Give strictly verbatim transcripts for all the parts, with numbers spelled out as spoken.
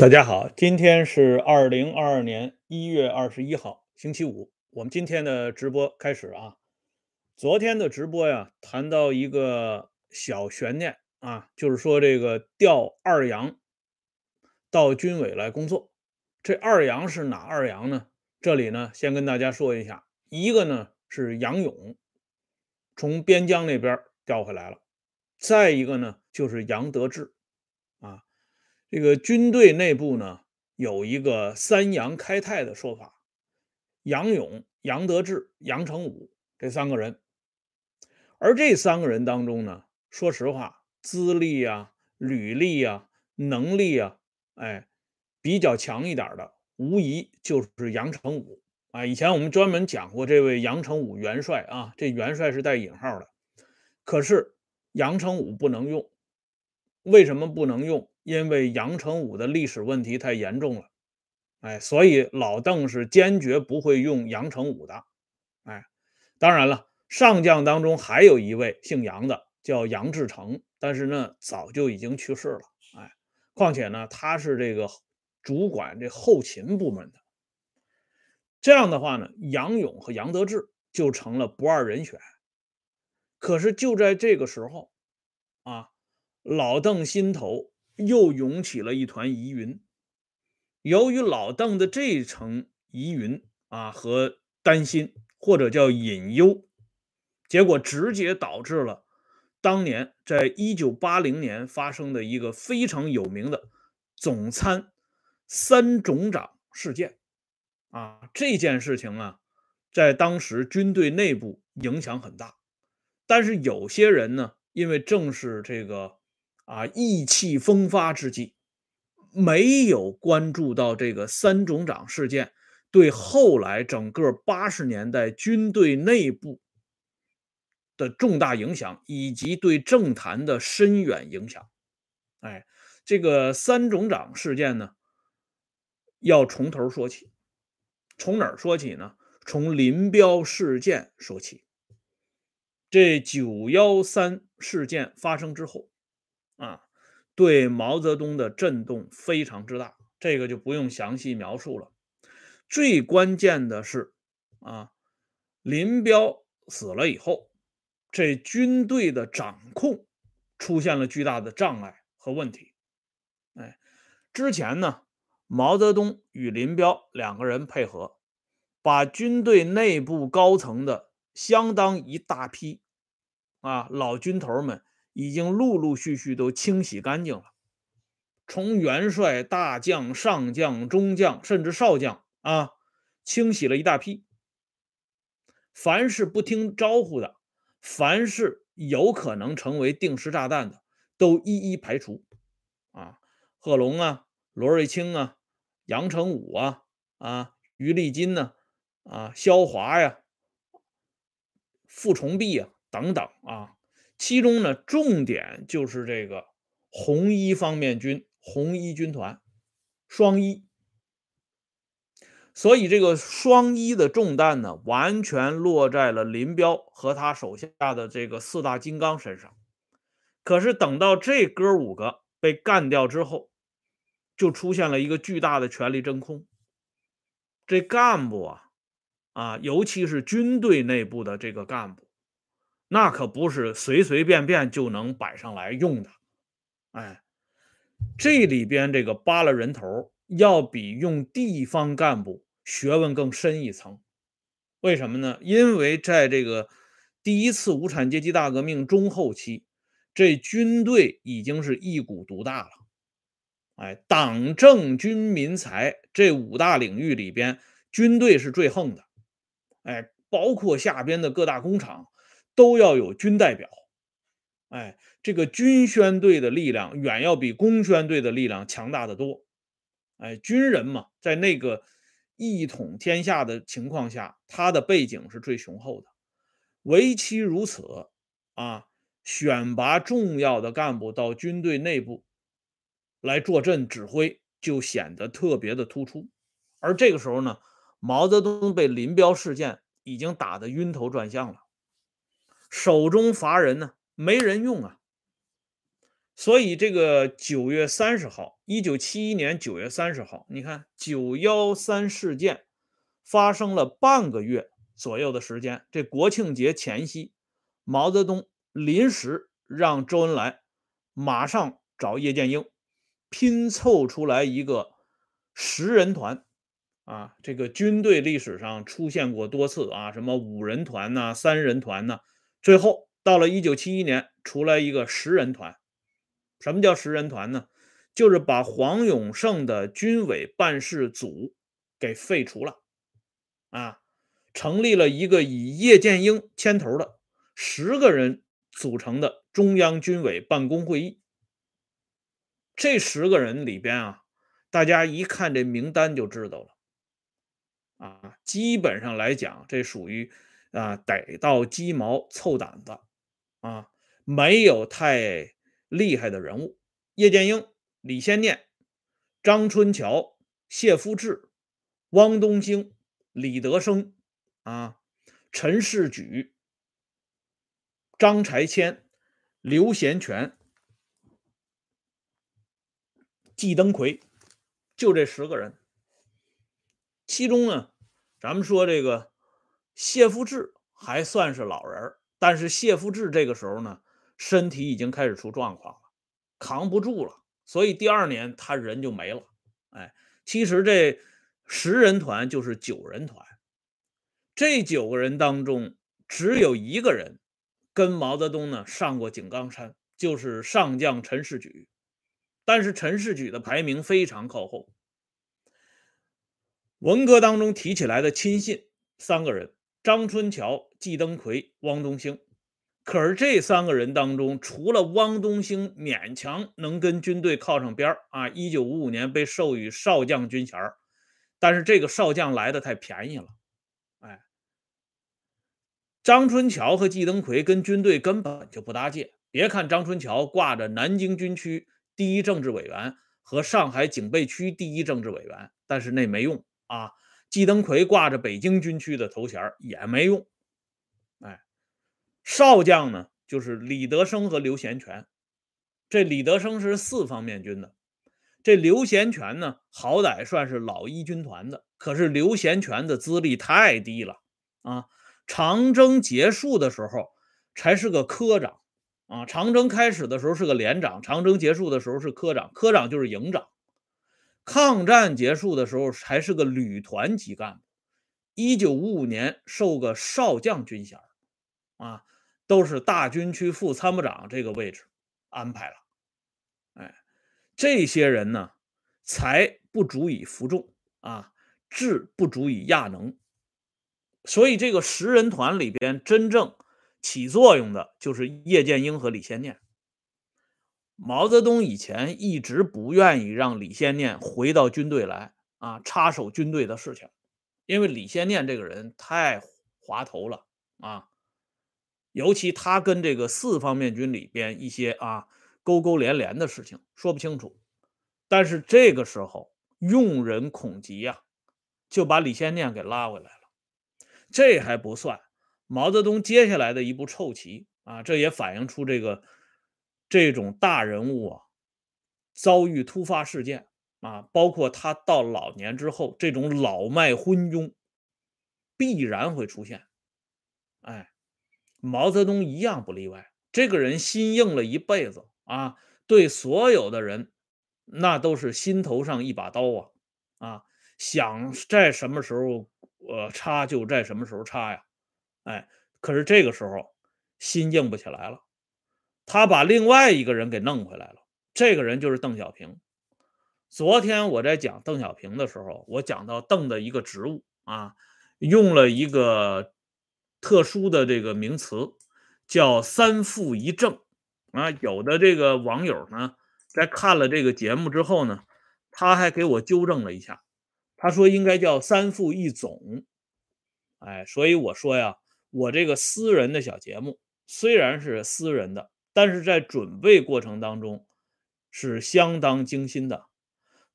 大家好，今天是二零二二年一月二十一号，星期五。我们今天的直播开始啊。昨天的直播呀，谈到一个小悬念啊，就是说这个调二杨到军委来工作。这二杨是哪二杨呢？这里呢，先跟大家说一下，一个呢是杨勇，从边疆那边调回来了；再一个呢就是杨得志啊。这个军队内部呢有一个三杨开泰的说法，杨勇、杨得志、杨成武这三个人，而这三个人当中呢，说实话，资历啊、履历啊、能力啊，哎，比较强一点的，无疑就是杨成武啊。以前我们专门讲过这位杨成武元帅啊，这元帅是带引号的。可是杨成武不能用，为什么不能用？因为杨成武的历史问题太严重了，哎，所以老邓是坚决不会用杨成武的，哎，当然了，上将当中还有一位姓杨的，叫杨志成，但是呢，早就已经去世了，哎，况且呢，他是这个主管这后勤部门的，这样的话呢，杨勇和杨得志就成了不二人选。可是就在这个时候，啊，老邓心头又涌起了一团疑云。由于老邓的这层疑云啊和担心，或者叫隐忧，结果直接导致了当年在一九八零年发生的一个非常有名的总参三总长事件啊。这件事情啊，在当时军队内部影响很大，但是有些人呢，因为正是这个啊，意气风发之际，没有关注到这个三总长事件对后来整个八十年代军队内部的重大影响，以及对政坛的深远影响。哎，这个三总长事件呢，要从头说起。从哪儿说起呢？从林彪事件说起。这九一三事件发生之后啊，对毛泽东的震动非常之大，这个就不用详细描述了。最关键的是啊，林彪死了以后，这军队的掌控出现了巨大的障碍和问题。哎，之前呢，毛泽东与林彪两个人配合，把军队内部高层的相当一大批啊老军头们已经陆陆续续都清洗干净了，从元帅、大将、上将、中将，甚至少将啊，清洗了一大批。凡是不听招呼的，凡是有可能成为定时炸弹的，都一一排除啊，贺龙啊、罗瑞卿啊、杨成武啊、啊于立金呢、啊、啊肖华呀、傅崇碧呀等等啊。其中呢，重点就是这个红一方面军、红一军团、双一。所以这个双一的重担呢，完全落在了林彪和他手下的这个四大金刚身上。可是等到这哥五个被干掉之后，就出现了一个巨大的权力真空。这干部啊，啊，尤其是军队内部的这个干部，那可不是随随便便就能摆上来用的，哎，这里边这个扒了人头，要比用地方干部学问更深一层。为什么呢？因为在这个第一次无产阶级大革命中后期，这军队已经是一股独大了，哎，党政军民财这五大领域里边，军队是最横的，哎，包括下边的各大工厂。都要有军代表，哎，这个军宣队的力量远要比工宣队的力量强大得多，哎，军人嘛，在那个一统天下的情况下，他的背景是最雄厚的。唯其如此啊，选拔重要的干部到军队内部来坐镇指挥，就显得特别的突出。而这个时候呢，毛泽东被林彪事件已经打得晕头转向了。手中乏人呢，没人用啊，所以这个九月三十号，一九七一年九月三十号，你看九一三事件发生了半个月左右的时间，这国庆节前夕，毛泽东临时让周恩来马上找叶剑英拼凑出来一个十人团啊，这个军队历史上出现过多次啊，什么五人团呐、啊、三人团呐、啊，最后到了一九七一年出来一个十人团。什么叫十人团呢？就是把黄永胜的军委办事组给废除了啊，成立了一个以叶剑英牵头的十个人组成的中央军委办公会议。这十个人里边啊，大家一看这名单就知道了啊，基本上来讲这属于啊逮到鸡毛凑胆子啊，没有太厉害的人物。叶剑英、李先念、张春桥、谢富治、汪东兴、李德生啊、陈士举、张柴谦、刘贤全、季登奎，就这十个人。其中呢，咱们说这个谢富治还算是老人，但是谢富治这个时候呢，身体已经开始出状况了，扛不住了，所以第二年他人就没了。哎，其实这十人团就是九人团，这九个人当中只有一个人跟毛泽东呢上过井冈山，就是上将陈士举。但是陈士举的排名非常靠后。文革当中提起来的亲信三个人，张春桥、季登奎、汪东兴。可是这三个人当中，除了汪东兴勉强能跟军队靠上边啊 ,一九五五年被授予少将军衔，但是这个少将来的太便宜了。哎，张春桥和季登奎跟军队根本就不搭界。别看张春桥挂着南京军区第一政治委员和上海警备区第一政治委员，但是那没用啊。季登奎挂着北京军区的头衔也没用。哎，少将呢就是李德生和刘贤全，这李德生是四方面军的，这刘贤全呢好歹算是老一军团的，可是刘贤全的资历太低了啊，长征结束的时候才是个科长。啊，长征开始的时候是个连长，长征结束的时候是科长，科长就是营长。抗战结束的时候还是个旅团级干部，一九五五年受个少将军衔啊，都是大军区副参谋长这个位置安排了。哎，这些人呢，才不足以服众啊，智不足以亚能。所以这个十人团里边真正起作用的就是叶剑英和李先念。毛泽东以前一直不愿意让李先念回到军队来啊，插手军队的事情，因为李先念这个人太滑头了啊，尤其他跟这个四方面军里边一些啊勾勾连连的事情说不清楚。但是这个时候用人恐急啊，就把李先念给拉回来了。这还不算，毛泽东接下来的一步臭棋啊，这也反映出这个这种大人物啊遭遇突发事件啊，包括他到老年之后这种老迈昏庸必然会出现。哎，毛泽东一样不例外，这个人心硬了一辈子啊，对所有的人那都是心头上一把刀啊啊，想在什么时候呃插就在什么时候插呀。哎，可是这个时候心硬不起来了，他把另外一个人给弄回来了，这个人就是邓小平。昨天我在讲邓小平的时候，我讲到邓的一个职务啊，用了一个特殊的这个名词叫三副一正啊。有的这个网友呢在看了这个节目之后呢，他还给我纠正了一下，他说应该叫三副一总。哎，所以我说呀，我这个私人的小节目虽然是私人的，但是在准备过程当中是相当精心的。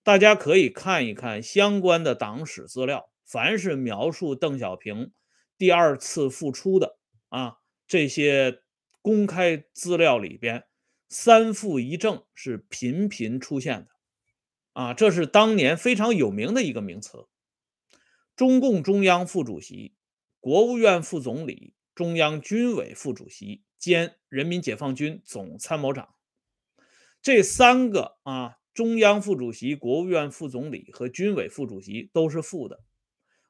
大家可以看一看相关的党史资料，凡是描述邓小平第二次复出的啊，这些公开资料里边三负一正是频频出现的啊，这是当年非常有名的一个名词。中共中央副主席、国务院副总理、中央军委副主席兼人民解放军总参谋长，这三个啊，中央副主席、国务院副总理和军委副主席都是负的，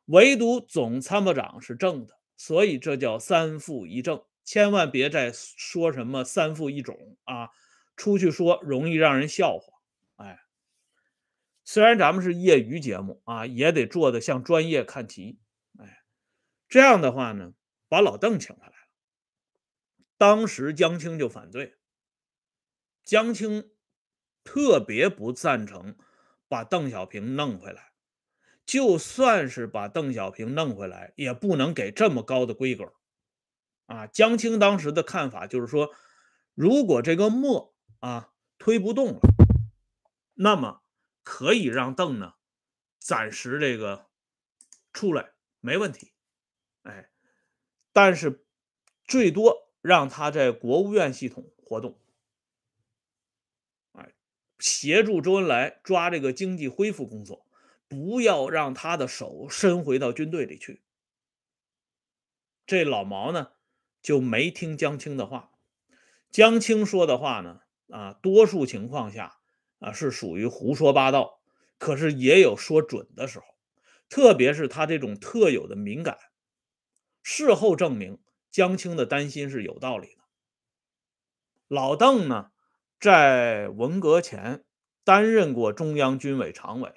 唯独总参谋长是正的，所以这叫三负一正。千万别再说什么三负一种啊，出去说容易让人笑话。哎，虽然咱们是业余节目啊，也得做的像专业看题。哎，这样的话呢，把老邓请回来了。当时江青就反对，江青特别不赞成把邓小平弄回来，就算是把邓小平弄回来，也不能给这么高的规格。啊，江青当时的看法就是说，如果这个磨啊推不动了，那么可以让邓呢暂时这个出来，没问题。哎，但是最多让他在国务院系统活动，哎，协助周恩来抓这个经济恢复工作，不要让他的手伸回到军队里去。这老毛呢就没听江青的话，江青说的话呢，啊，多数情况下啊是属于胡说八道，可是也有说准的时候，特别是他这种特有的敏感。事后证明，江青的担心是有道理的。老邓呢，在文革前担任过中央军委常委，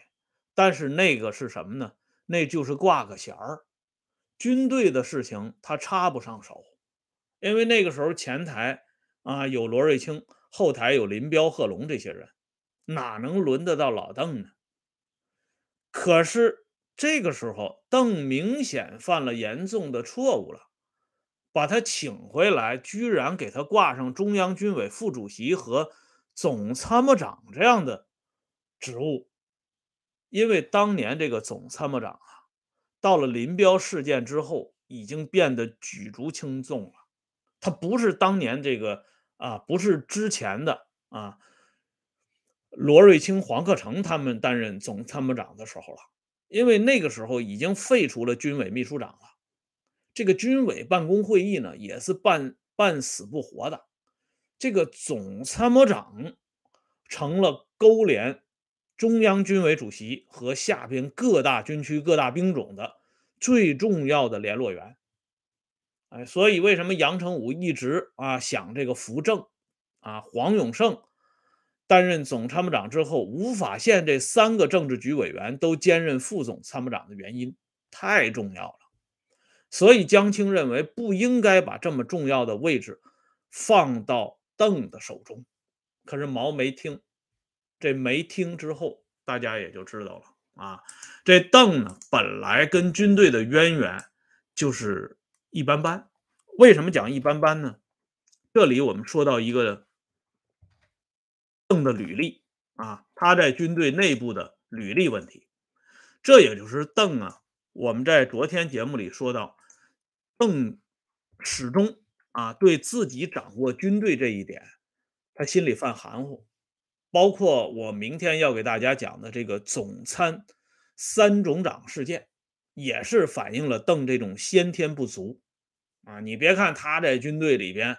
但是那个是什么呢？那就是挂个弦儿，军队的事情他插不上手。因为那个时候前台啊有罗瑞卿，后台有林彪、贺龙这些人，哪能轮得到老邓呢？可是这个时候邓明显犯了严重的错误了，把他请回来，居然给他挂上中央军委副主席和总参谋长这样的职务。因为当年这个总参谋长啊，到了林彪事件之后已经变得举足轻重了，他不是当年这个啊，不是之前的啊，罗瑞卿、黄克诚他们担任总参谋长的时候了，因为那个时候已经废除了军委秘书长了，这个军委办公会议呢也是半半死不活的，这个总参谋长成了勾连中央军委主席和下边各大军区、各大兵种的最重要的联络员。哎，所以为什么杨成武一直啊想这个扶正啊，黄永胜担任总参谋长之后无法县这三个政治局委员都兼任副总参谋长的原因太重要了。所以江青认为不应该把这么重要的位置放到邓的手中，可是毛没听，这没听之后大家也就知道了啊，这邓呢本来跟军队的渊源就是一般般。为什么讲一般般呢？这里我们说到一个邓的履历啊，他在军队内部的履历问题，这也就是邓啊，我们在昨天节目里说到，邓始终啊对自己掌握军队这一点他心里犯含糊，包括我明天要给大家讲的这个总参三总长事件也是反映了邓这种先天不足。啊，你别看他在军队里边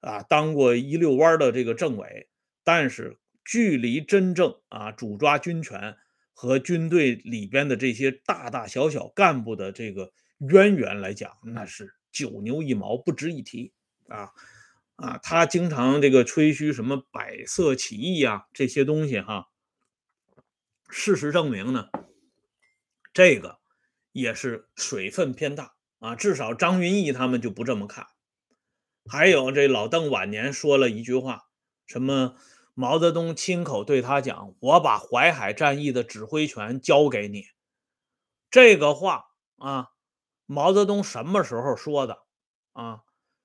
啊当过一溜弯的这个政委，但是距离真正啊主抓军权和军队里边的这些大大小小干部的这个渊源来讲，那是九牛一毛，不值一提啊啊！他经常这个吹嘘什么百色起义啊这些东西哈，事实证明呢，这个也是水分偏大啊，至少张云逸他们就不这么看。还有这老邓晚年说了一句话，什么毛泽东亲口对他讲，我把淮海战役的指挥权交给你，这个话啊，毛泽东什么时候说的啊，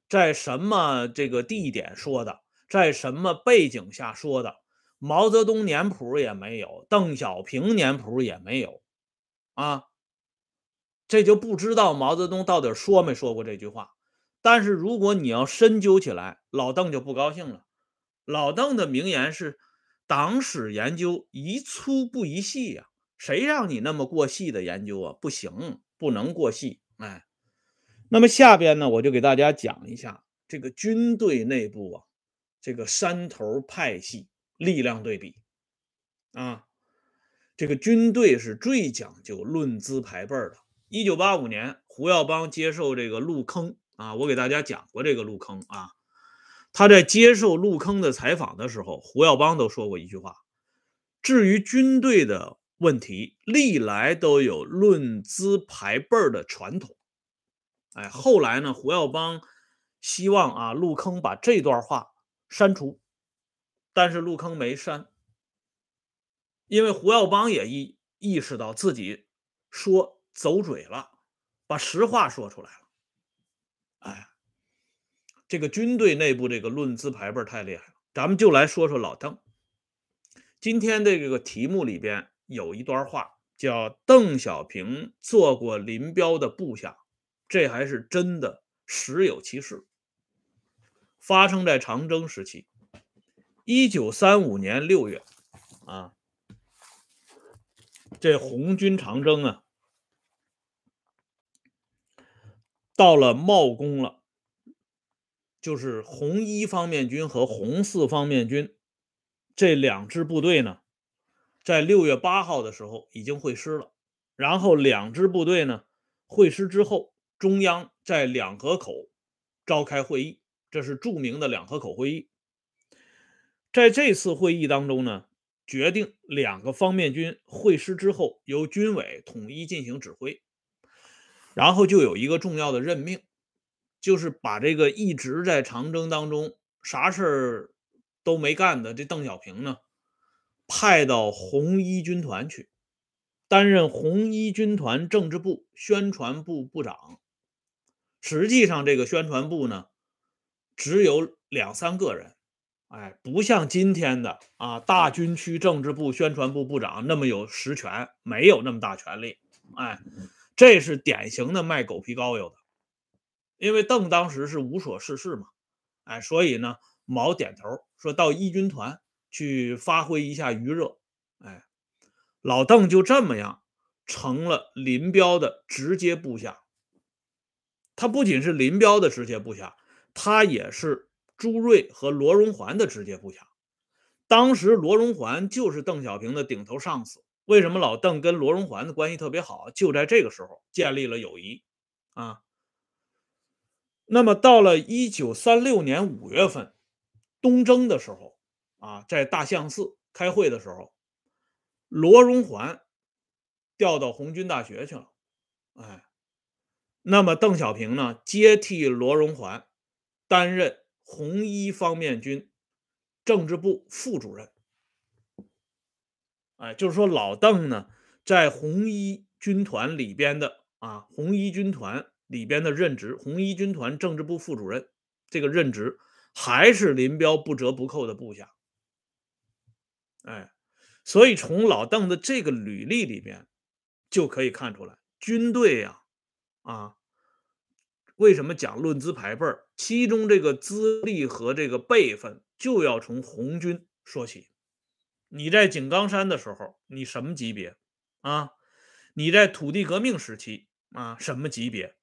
在什么这个地点说的，在什么背景下说的，毛泽东年谱也没有，邓小平年谱也没有啊，这就不知道毛泽东到底说没说过这句话。但是如果你要深究起来，老邓就不高兴了，老邓的名言是党史研究宜粗不宜细呀、啊，谁让你那么过细的研究啊？不行，不能过细。哎，那么下边呢，我就给大家讲一下这个军队内部啊，这个山头派系力量对比啊。这个军队是最讲究论资排辈的。一九八五年，胡耀邦接受这个陆铿啊，我给大家讲过这个陆铿啊。他在接受陆铿的采访的时候，胡耀邦都说过一句话：至于军队的问题，历来都有论资排辈的传统。哎，后来呢，胡耀邦希望啊，陆铿把这段话删除，但是陆铿没删。因为胡耀邦也意意识到自己说走嘴了，把实话说出来了。哎，这个军队内部这个论资排辈太厉害了。咱们就来说说老邓。今天这个题目里边有一段话叫“邓小平做过林彪的部下”，这还是真的，实有其事。发生在长征时期，一九三五年六月啊。这红军长征啊，到了茂功了，就是红一方面军和红四方面军这两支部队呢，在六月八号的时候已经会师了。然后两支部队呢会师之后，中央在两河口召开会议，这是著名的两河口会议。在这次会议当中呢，决定两个方面军会师之后由军委统一进行指挥，然后就有一个重要的任命，就是把这个一直在长征当中啥事儿都没干的这邓小平呢，派到红一军团去，担任红一军团政治部宣传部部长。实际上这个宣传部呢只有两三个人，哎，不像今天的啊大军区政治部宣传部部长那么有实权，没有那么大权力。哎，这是典型的卖狗皮膏药的。因为邓当时是无所事事嘛，哎，所以呢毛点头说到一军团去发挥一下余热。哎，老邓就这么样成了林彪的直接部下。他不仅是林彪的直接部下，他也是朱瑞和罗荣桓的直接部下。当时罗荣桓就是邓小平的顶头上司，为什么老邓跟罗荣桓的关系特别好，就在这个时候建立了友谊啊。那么到了一九三六年五月份东征的时候啊，在大相寺开会的时候，罗荣桓调到红军大学去了。哎，那么邓小平呢接替罗荣桓担任红一方面军政治部副主任。哎，就是说老邓呢在红一军团里边的啊，红一军团里边的任职，红一军团政治部副主任这个任职还是林彪不折不扣的部下。哎，所以从老邓的这个履历里边就可以看出来，军队啊啊为什么讲论资排辈，其中这个资历和这个辈分就要从红军说起。你在井冈山的时候你什么级别啊？你在土地革命时期啊什么级别？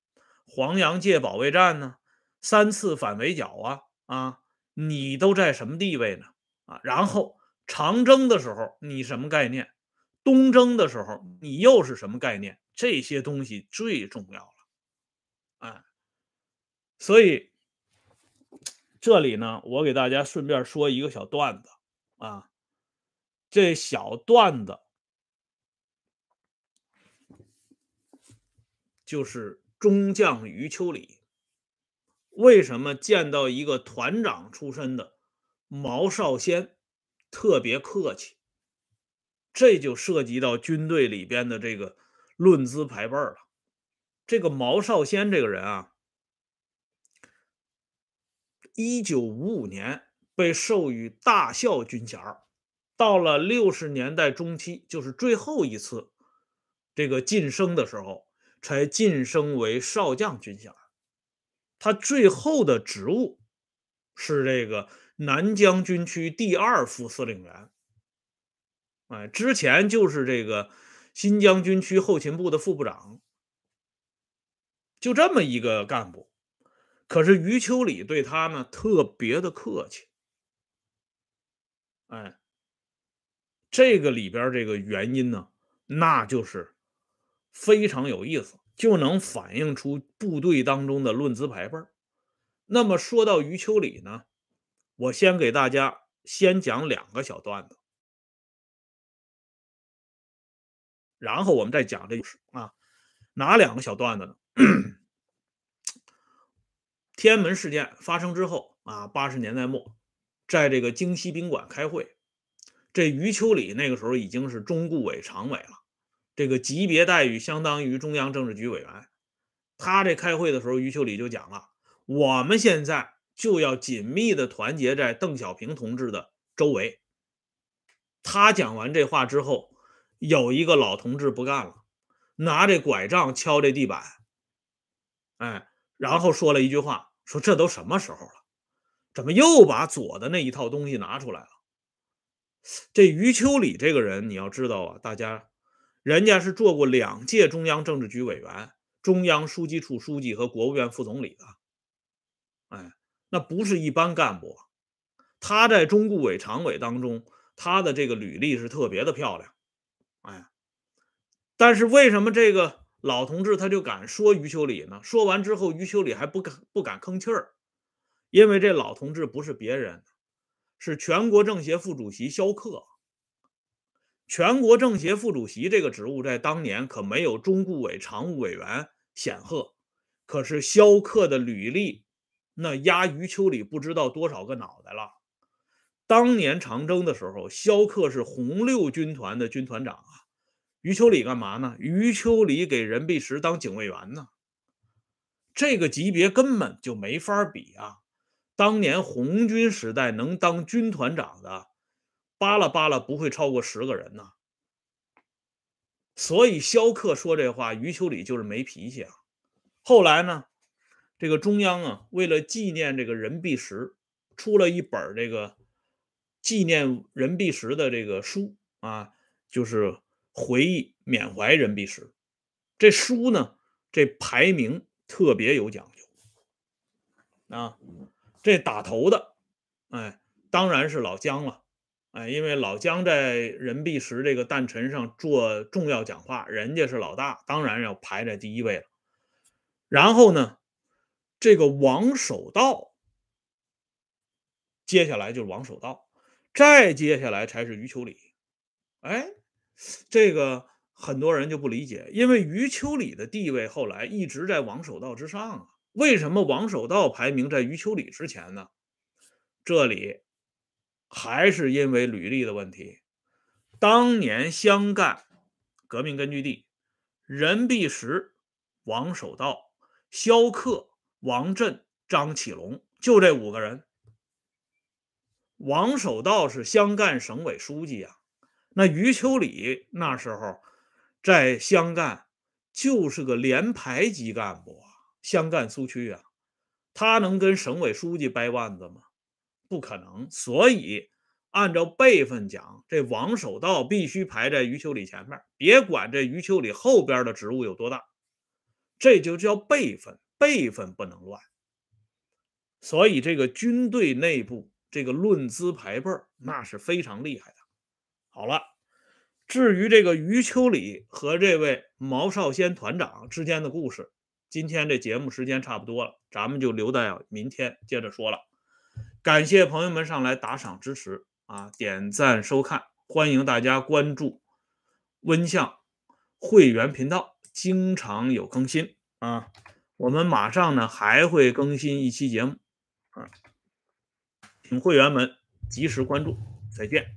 黄洋界保卫战呢、啊、三次反围剿啊啊你都在什么地位呢啊？然后长征的时候你什么概念？东征的时候你又是什么概念？这些东西最重要了。哎，所以这里呢我给大家顺便说一个小段子啊。这小段子就是中将余秋里为什么见到一个团长出身的毛少先特别客气，这就涉及到军队里边的这个论资排辈了。这个毛少先这个人啊，一九五五年被授予大校军衔，到了六十年代中期，就是最后一次这个晋升的时候，才晋升为少将军衔。他最后的职务是这个南江军区第二副司令员。哎，之前就是这个新疆军区后勤部的副部长，就这么一个干部。可是余秋里对他呢特别的客气。哎，这个里边这个原因呢，那就是非常有意思，就能反映出部队当中的论资排辈。那么说到余秋里呢，我先给大家先讲两个小段子，然后我们再讲这故事啊。哪两个小段子呢？天安门事件发生之后啊，八十年代末，在这个京西宾馆开会，这余秋里那个时候已经是中顾委常委了，这个级别待遇相当于中央政治局委员。他这开会的时候，余秋里就讲了，我们现在就要紧密的团结在邓小平同志的周围。他讲完这话之后，有一个老同志不干了，拿这拐杖敲这地板，哎，然后说了一句话，说这都什么时候了，怎么又把左的那一套东西拿出来了？这余秋里这个人你要知道啊，大家人家是做过两届中央政治局委员、中央书记处书记和国务院副总理的，哎，那不是一般干部。他在中顾委常委当中，他的这个履历是特别的漂亮。哎，但是为什么这个老同志他就敢说余秋里呢？说完之后，余秋里还不敢不敢吭气儿，因为这老同志不是别人，是全国政协副主席肖克。全国政协副主席这个职务在当年可没有中顾委常务委员显赫，可是肖克的履历那压余秋里不知道多少个脑袋了。当年长征的时候，肖克是红六军团的军团长啊。余秋里干嘛呢？余秋里给任弼时当警卫员呢，这个级别根本就没法比啊！当年红军时代能当军团长的，扒拉扒拉不会超过十个人呢。所以肖克说这话，余秋里就是没脾气啊。后来呢，这个中央啊，为了纪念这个任弼时，出了一本这个纪念任弼时的这个书啊，就是回忆缅怀任弼时。这书呢，这排名特别有讲究啊。这打头的，哎，当然是老姜了，哎，因为老姜在任弼时这个诞辰上做重要讲话，人家是老大，当然要排在第一位了。然后呢，这个王守道，接下来就是王守道，再接下来才是余秋里。哎，这个很多人就不理解，因为余秋里的地位后来一直在王守道之上啊。为什么王守道排名在余秋里之前呢？这里还是因为履历的问题。当年湘赣革命根据地，任弼时、王守道、肖克、王震、张启龙，就这五个人。王守道是湘赣省委书记啊。那余秋里那时候在湘赣就是个连排级干部啊，湘赣苏区啊，他能跟省委书记掰腕子吗？不可能。所以按照辈分讲，这王守道必须排在余秋里前面，别管这余秋里后边的职务有多大，这就叫辈分，辈分不能乱。所以这个军队内部这个论资排辈那是非常厉害的。好了，至于这个余秋里和这位毛少先团长之间的故事，今天这节目时间差不多了，咱们就留到明天接着说了。感谢朋友们上来打赏支持啊，点赞收看，欢迎大家关注温相会员频道，经常有更新啊。我们马上呢还会更新一期节目啊，请会员们及时关注，再见。